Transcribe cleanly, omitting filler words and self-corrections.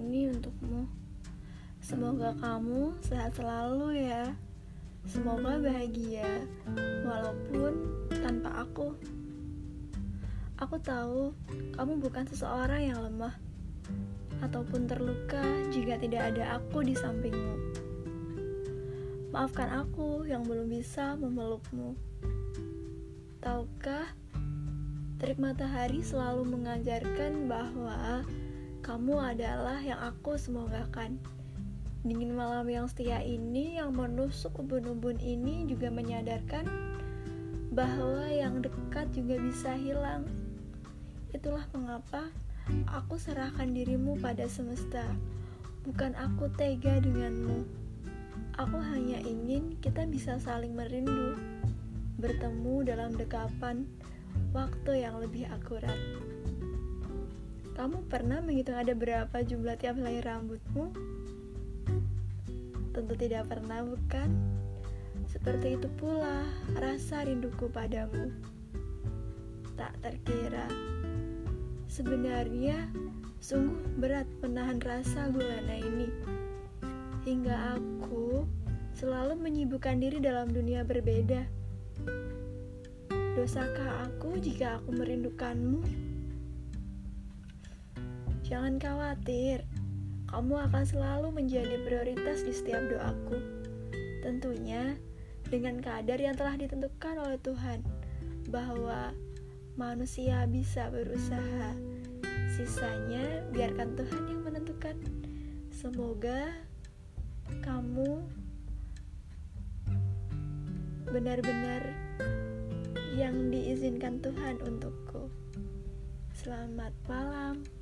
ini untukmu. Semoga kamu sehat selalu ya. Semoga bahagia, walaupun tanpa aku. Aku tahu kamu bukan seseorang yang lemah ataupun terluka jika tidak ada aku di sampingmu. Maafkan aku yang belum bisa memelukmu. Tahukah, terik matahari selalu mengajarkan bahwa kamu adalah yang aku semogakan. Dingin malam yang setia ini, yang menusuk ubun-ubun ini juga menyadarkan bahwa yang dekat juga bisa hilang. Itulah mengapa aku serahkan dirimu pada semesta. Bukan aku tega denganmu. Aku hanya ingin kita bisa saling merindu, bertemu dalam dekapan waktu yang lebih akurat. Kamu pernah menghitung ada berapa jumlah tiap helai rambutmu? Tentu tidak pernah, bukan? Seperti itu pula rasa rinduku padamu. Tak terkira. Sebenarnya sungguh berat menahan rasa gulana ini. Hingga aku selalu menyibukkan diri dalam dunia berbeda. Dosakah aku jika aku merindukanmu? Jangan khawatir, kamu akan selalu menjadi prioritas di setiap doaku. Tentunya dengan kadar yang telah ditentukan oleh Tuhan, bahwa manusia bisa berusaha. Sisanya biarkan Tuhan yang menentukan. Semoga kamu benar-benar yang diizinkan Tuhan untukku. Selamat malam.